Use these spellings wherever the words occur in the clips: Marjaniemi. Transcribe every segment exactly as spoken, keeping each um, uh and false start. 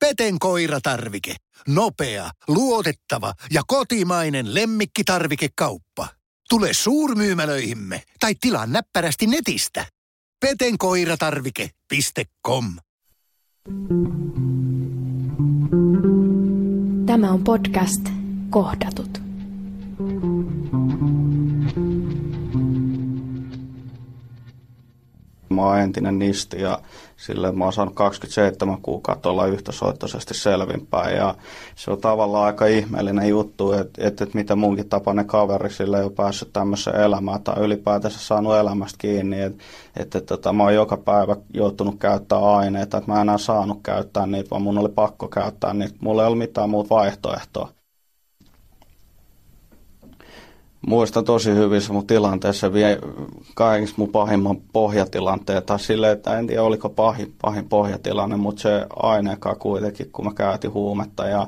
Peten koiratarvike. Nopea, luotettava ja kotimainen lemmikkitarvikekauppa. Tule suurmyymälöihimme tai tilaa näppärästi netistä. peten koiratarvike piste com. Tämä on podcast Kohdatut. Mä oon entinen nisti ja silleen mä oon saanut kaksikymmentäseitsemän kuukautta olla yhtäsoittoisesti selvinpäin. Ja se on tavallaan aika ihmeellinen juttu, että et, et mitä munkin tapainen kaveri sille ei ole päässyt tämmöiseen elämään tai ylipäätänsä saanut elämästä kiinni. Että et, et, tota, mä oon joka päivä joutunut käyttämään aineita, että mä en enää saanut käyttää niitä, vaan mun oli pakko käyttää niitä. Mulla ei ollut mitään muuta vaihtoehtoa. Muistan tosi hyvissä mun tilanteessa vie kaikissa mun pahimman pohjatilanteen, tai silleen, että en tiedä oliko pahin, pahin pohjatilanne, mutta se aineekaan kuitenkin, kun mä käytin huumetta, ja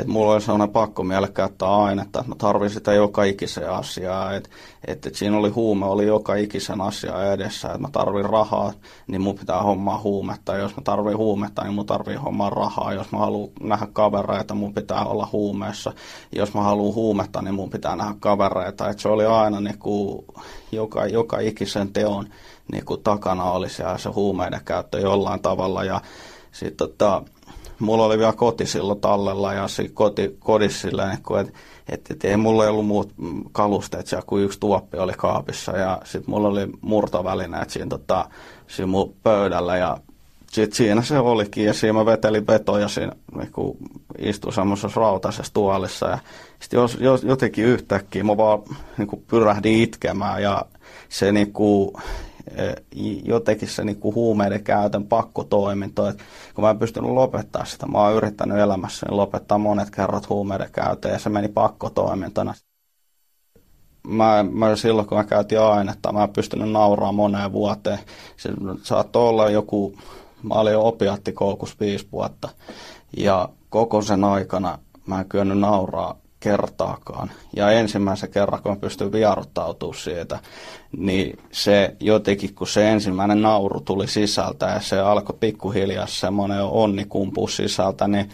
että mulla oli sellainen pakko miele käyttää ainetta, että mä tarvin sitä joka ikisen asiaa, että et, et siinä oli huume, oli joka ikisen asiaa edessä, että mä tarvin rahaa, niin mun pitää hommaa huumetta, jos mä tarvin huumetta, niin mun tarvii hommaa rahaa, jos mä haluan nähdä kavereita, mun pitää olla huumeessa, jos mä haluan huumetta, niin mun pitää nähdä kavereita, että se oli aina niin kuin joka, joka ikisen teon niin kuin takana oli siellä se huumeiden käyttö jollain tavalla, ja sitten tota, mulla oli vielä koti silloin tallella ja koti, kodissa silleen, että et, et ei mulla ollut muut kalusteet siellä, kun yksi tuoppi oli kaapissa. Ja sitten mulla oli murtovälineet siinä, tota, siinä mun pöydällä ja sitten siinä se olikin. Ja siinä mä vetelin vetoja siinä, kun istuin semmoisessa rautaisessa tuolissa. Ja sitten jos, jos, jotenkin yhtäkkiä mä vaan niin kuin pyrähdin itkemään ja se niin kuin jotenkin se niin kuin huumeiden käytön pakkotoiminto, että kun mä en pystynyt lopettaa sitä, mä oon yrittänyt elämässäni lopettaa monet kerrat huumeiden käytön ja se meni pakkotoimintona. Mä, mä silloin kun mä käytin ainetta, mä en pystynyt nauraa moneen vuoteen. Se saattoi olla joku, mä olin jo opiaattikoukussa viisi vuotta ja koko sen aikana mä en kyennyt nauraa kertaakaan. Ja ensimmäisen kerran, kun mä pystyn vieruttautumaan siitä, niin se jotenkin, kun se ensimmäinen nauru tuli sisältä ja se alkoi pikkuhiljaa semmoinen onni kumpua sisältä, niin,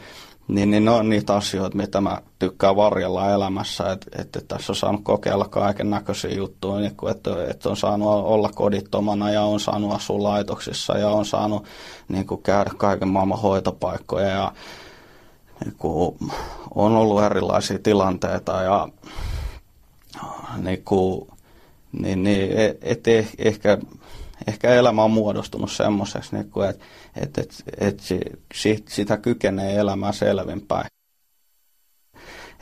niin, niin ne on niitä asioita, mitä mä tykkään varjella elämässä, että et, tässä on saanut kokeilla kaiken näköisiä juttuja, niin että et on saanut olla kodittomana ja on saanut asua laitoksissa ja on saanut niin kuin käydä kaiken maailman hoitopaikkoja ja niin kuin on ollut erilaisia tilanteita ja niin kuin, niin, niin, et ehkä, ehkä elämä on muodostunut semmoiseksi, niin että et, et, et sitä kykenee elämää selvinpäin.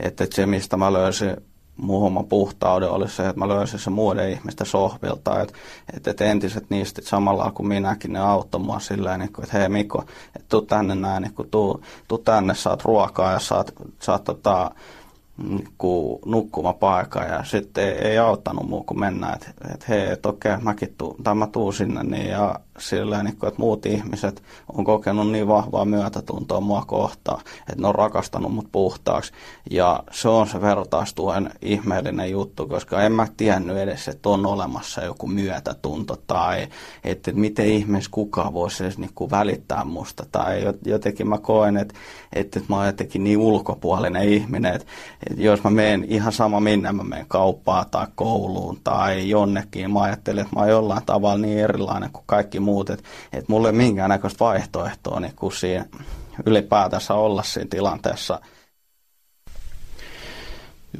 Että et se, mistä mä löysin mun homman puhtauden, oli se, että mä löysin se muiden ihmisten sohvilta. Että et, et entiset niistit samalla kuin minäkin, ne auttoi mua silleen, niin kuin, että hei Mikko, et tuu tänne näin, niin kuin, tuu, tuu tänne, saat ruokaa ja saat, saat tota, niin kuin nukkumapaikka ja sitten ei, ei auttanut muu kuin mennä, että et, hei, että okei, mäkin tuun, tai mä tuun sinne, niin, ja silleen, niin kuin, että muut ihmiset on kokenut niin vahvaa myötätuntoa mua kohtaan, että ne on rakastanut mut puhtaaksi, ja se on se vertaistuen ihmeellinen juttu, koska en mä tiennyt edes, että on olemassa joku myötätunto, tai että et miten ihmeessä kukaan voisi edes niin kuin välittää musta, tai jotenkin mä koen, että, että mä oon jotenkin niin ulkopuolinen ihminen, että Et jos mä menen ihan sama minne, mä menen kauppaan tai kouluun tai jonnekin, mä ajattelen, että mä oon jollain tavalla niin erilainen kuin kaikki muut, että et mulla ei ole minkäännäköistä vaihtoehtoa niin kuin siinä ylipäätänsä olla siinä tilanteessa.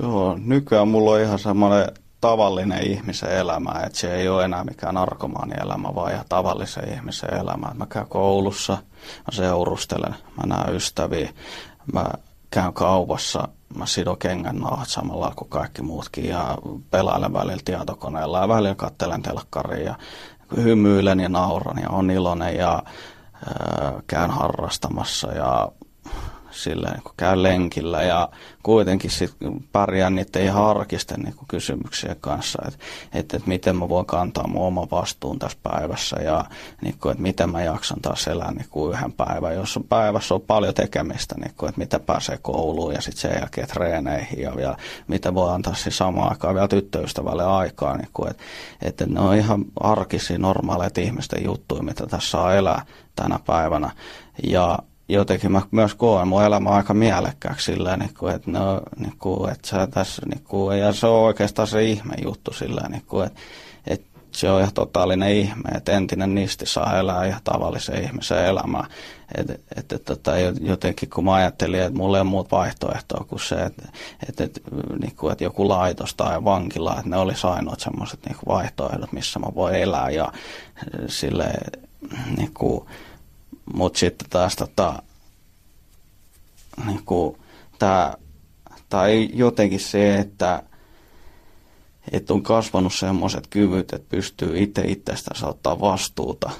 Joo, nykyään mulla on ihan semmoinen tavallinen ihmisen elämä, että se ei ole enää mikään narkomaanielämä, vaan ihan tavallisen ihmisen elämä. Et mä käyn koulussa, mä seurustelen, mä näen ystäviä, mä käyn kaupassa. Mä sidon kengän nauhat samalla kuin kaikki muutkin ja pelailen välillä tietokoneella ja välillä katselen telkkaria ja hymyilen ja nauran ja on iloinen ja ää, käyn harrastamassa ja silleen, kun käyn lenkillä ja kuitenkin sit pärjään niiden ihan arkisten niin kuin kysymyksien kanssa, että et, et miten mä voin kantaa mun oman vastuun tässä päivässä ja niin kuin, että miten mä jaksan taas elää niin kuin yhden päivän, jos on päivässä on paljon tekemistä, niin kuin, että miten pääsee kouluun ja sitten sen jälkeen treeneihin ja vielä, mitä voi antaa siis samaan aikaan vielä tyttöystävälle aikaa, niin kuin, että, että ne on ihan arkisia normaaleita ihmisten juttuja, mitä tässä saa elää tänä päivänä ja jotenkin mä myös koen mun elämän aika mielekkääksi sillä, niin kuin, että, no, niin kuin, että sä tässä, niin kuin, ja se on oikeastaan se ihme juttu sillä, niin kuin, että, että se on ihan totaalinen ihme, että entinen nisti saa elää ihan tavallisen ihmisen elämää. Että, että, että jotenkin kun mä ajattelin, että mulla ei ole muut vaihtoehtoa kuin se, että, että, että, niin kuin, että joku laitos tai vankila, että ne olisi ainoat semmoiset niin kuin vaihtoehdot, missä mä voin elää ja sille niin kuin, mutta sitten taas tota, niinku, tää, tai jotenkin se, että et on kasvanut semmoiset kyvyt, että pystyy itse itsestänsä ottaa vastuuta.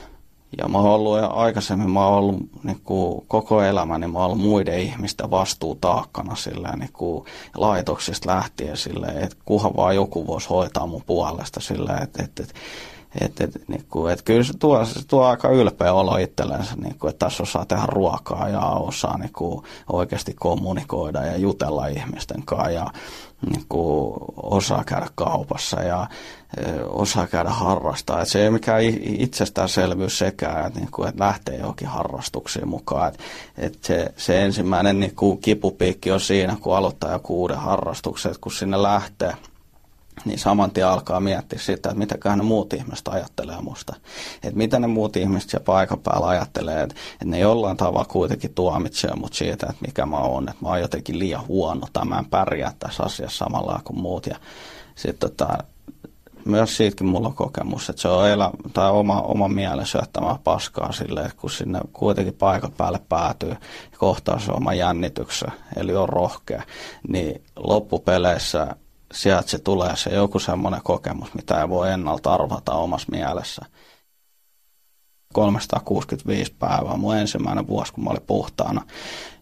Ja mä oon ollut ja aikaisemmin, mä oon ollut niinku, koko elämäni, mä oon ollut muiden ihmisten vastuutaakkana sillä, niinku, laitoksista lähtien silleen, että kuhan vaan joku voisi hoitaa mun puolesta sillä, että et, et, Että et, niinku, et kyllä se tuo, se tuo aika ylpeä olo itsellensä, niinku, että tässä osaa tehdä ruokaa ja osaa niinku, oikeasti kommunikoida ja jutella ihmisten kanssa ja niinku, osaa käydä kaupassa ja e, osaa käydä harrastaa. Et se ei mikään itsestäänselvyys sekään, että niinku, et lähtee johonkin harrastuksiin mukaan. Et, et se, se ensimmäinen niinku, kipupiikki on siinä, kun aloittaa joku uuden harrastuksen, kun sinne lähtee. Niin saman tien alkaa miettiä sitä, että mitäköhän ne muut ihmiset ajattelee musta. Että mitä ne muut ihmiset siellä paikan päällä ajattelee, että, että ne jollain tavalla kuitenkin tuomitsee mut siitä, että mikä mä oon. Että mä oon jotenkin liian huono tai mä en pärjää tässä asiassa samalla kuin muut. Ja sit tota, myös siitäkin mulla on kokemus, että se on elä, tai oma, oma mielen syöttämää paskaa silleen, että kun sinne kuitenkin paikan päälle päätyy kohtaa se oma jännityksen, eli on rohkea, niin loppupeleissä sieltä se tulee se joku semmoinen kokemus, mitä ei voi ennalta arvata omassa mielessä. kolmesataakuusikymmentäviisi päivää, mun ensimmäinen vuosi, kun mä olin puhtaana,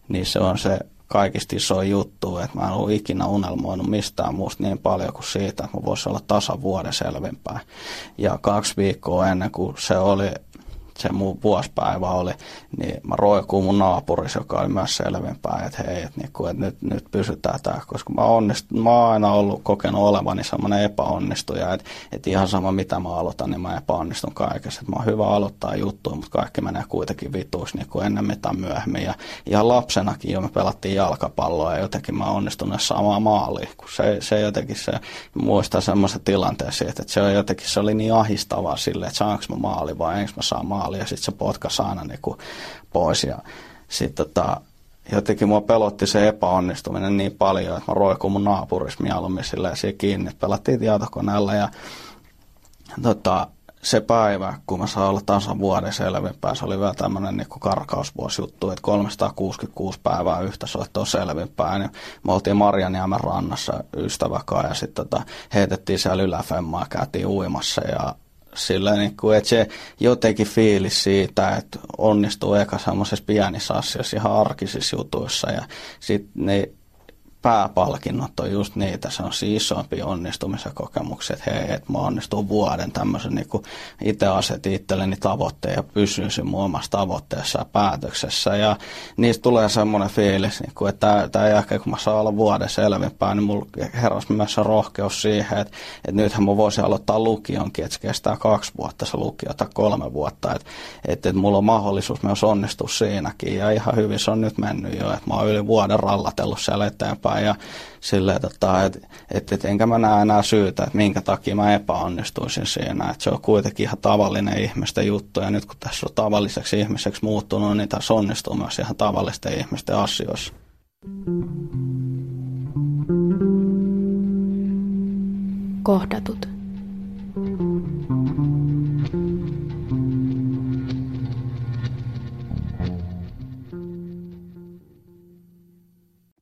niin se on se kaikista iso juttu, että mä en ole ikinä unelmoinut mistään muusta niin paljon kuin siitä, että mä voisin olla tasan vuoden selvinpäin. Ja kaksi viikkoa ennen kuin se oli, se mun vuosipäivä oli, niin mä roikuin mun naapurissa, joka oli myös selvinpäin, että hei, et niinku, et nyt, nyt pysytään tää, koska mä, onnistun, mä oon aina ollut kokenut olevani semmoinen epäonnistuja, että et ihan sama mitä mä aloitan, niin mä epäonnistun kaikessa, että mä oon hyvä aloittaa juttuja, mutta kaikki menee kuitenkin vituiksi niinku ennen mitään myöhemmin, ja ihan lapsenakin jo me pelattiin jalkapalloa, ja jotenkin mä onnistunut samaan maaliin, kun se, se jotenkin se, muistaa semmoisen tilanteen siitä, että se jotenkin se oli niin ahistavaa silleen, että saanko mä maali vai enks mä saa maali, ja sitten se potkasi aina niinku pois. Ja sit tota, jotenkin mua pelotti se epäonnistuminen niin paljon, että mä roikuin mun naapurissa mieluummin silleen siihen kiinni, että pelattiin tietokoneella. Ja tota, se päivä, kun mä saan olla tasan vuoden selvinpäin, se oli vielä tämmöinen niinku karkausvuosijuttu, että kolmesataakuusikymmentäkuusi päivää yhtä soittoa selvinpäin. Me oltiin Marjaniemen rannassa ystäväkaan, ja sitten tota, heitettiin siellä yläfemmaa, käytiin uimassa ja sillä niin kuin, että se jotenkin fiilis siitä, että onnistuu eka semmoisessa pienissä asioissa, ihan arkisissa jutuissa, ja sitten ne pääpalkinnot on just niitä, se on isompia onnistumisen kokemuksia, että hei, että mä onnistun vuoden tämmöisen, niin kuin itse asetin itselleni tavoitteen ja pysyisin mun omassa tavoitteessa ja päätöksessä, ja niistä tulee semmoinen fiilis, niin kuin, että tämän jälkeen kun mä saan olla vuoden selvinpäin, niin mulla heräsi myös rohkeus siihen, että, että nythän mä voisin aloittaa lukionkin, että se kestää kaksi vuotta se lukio tai kolme vuotta, että, että, että mulla on mahdollisuus myös onnistua siinäkin, ja ihan hyvin se on nyt mennyt jo, että mä oon yli vuoden rallatellut siellä eteenpäin, ja silleen, tota, että et, et enkä mä näe enää syytä, että minkä takia mä epäonnistuisin siinä. Et se on kuitenkin ihan tavallinen ihmisten juttu, ja nyt kun tässä on tavalliseksi ihmiseksi muuttunut, niin tässä onnistuu myös ihan tavallisten ihmisten asioissa. Kohdatut.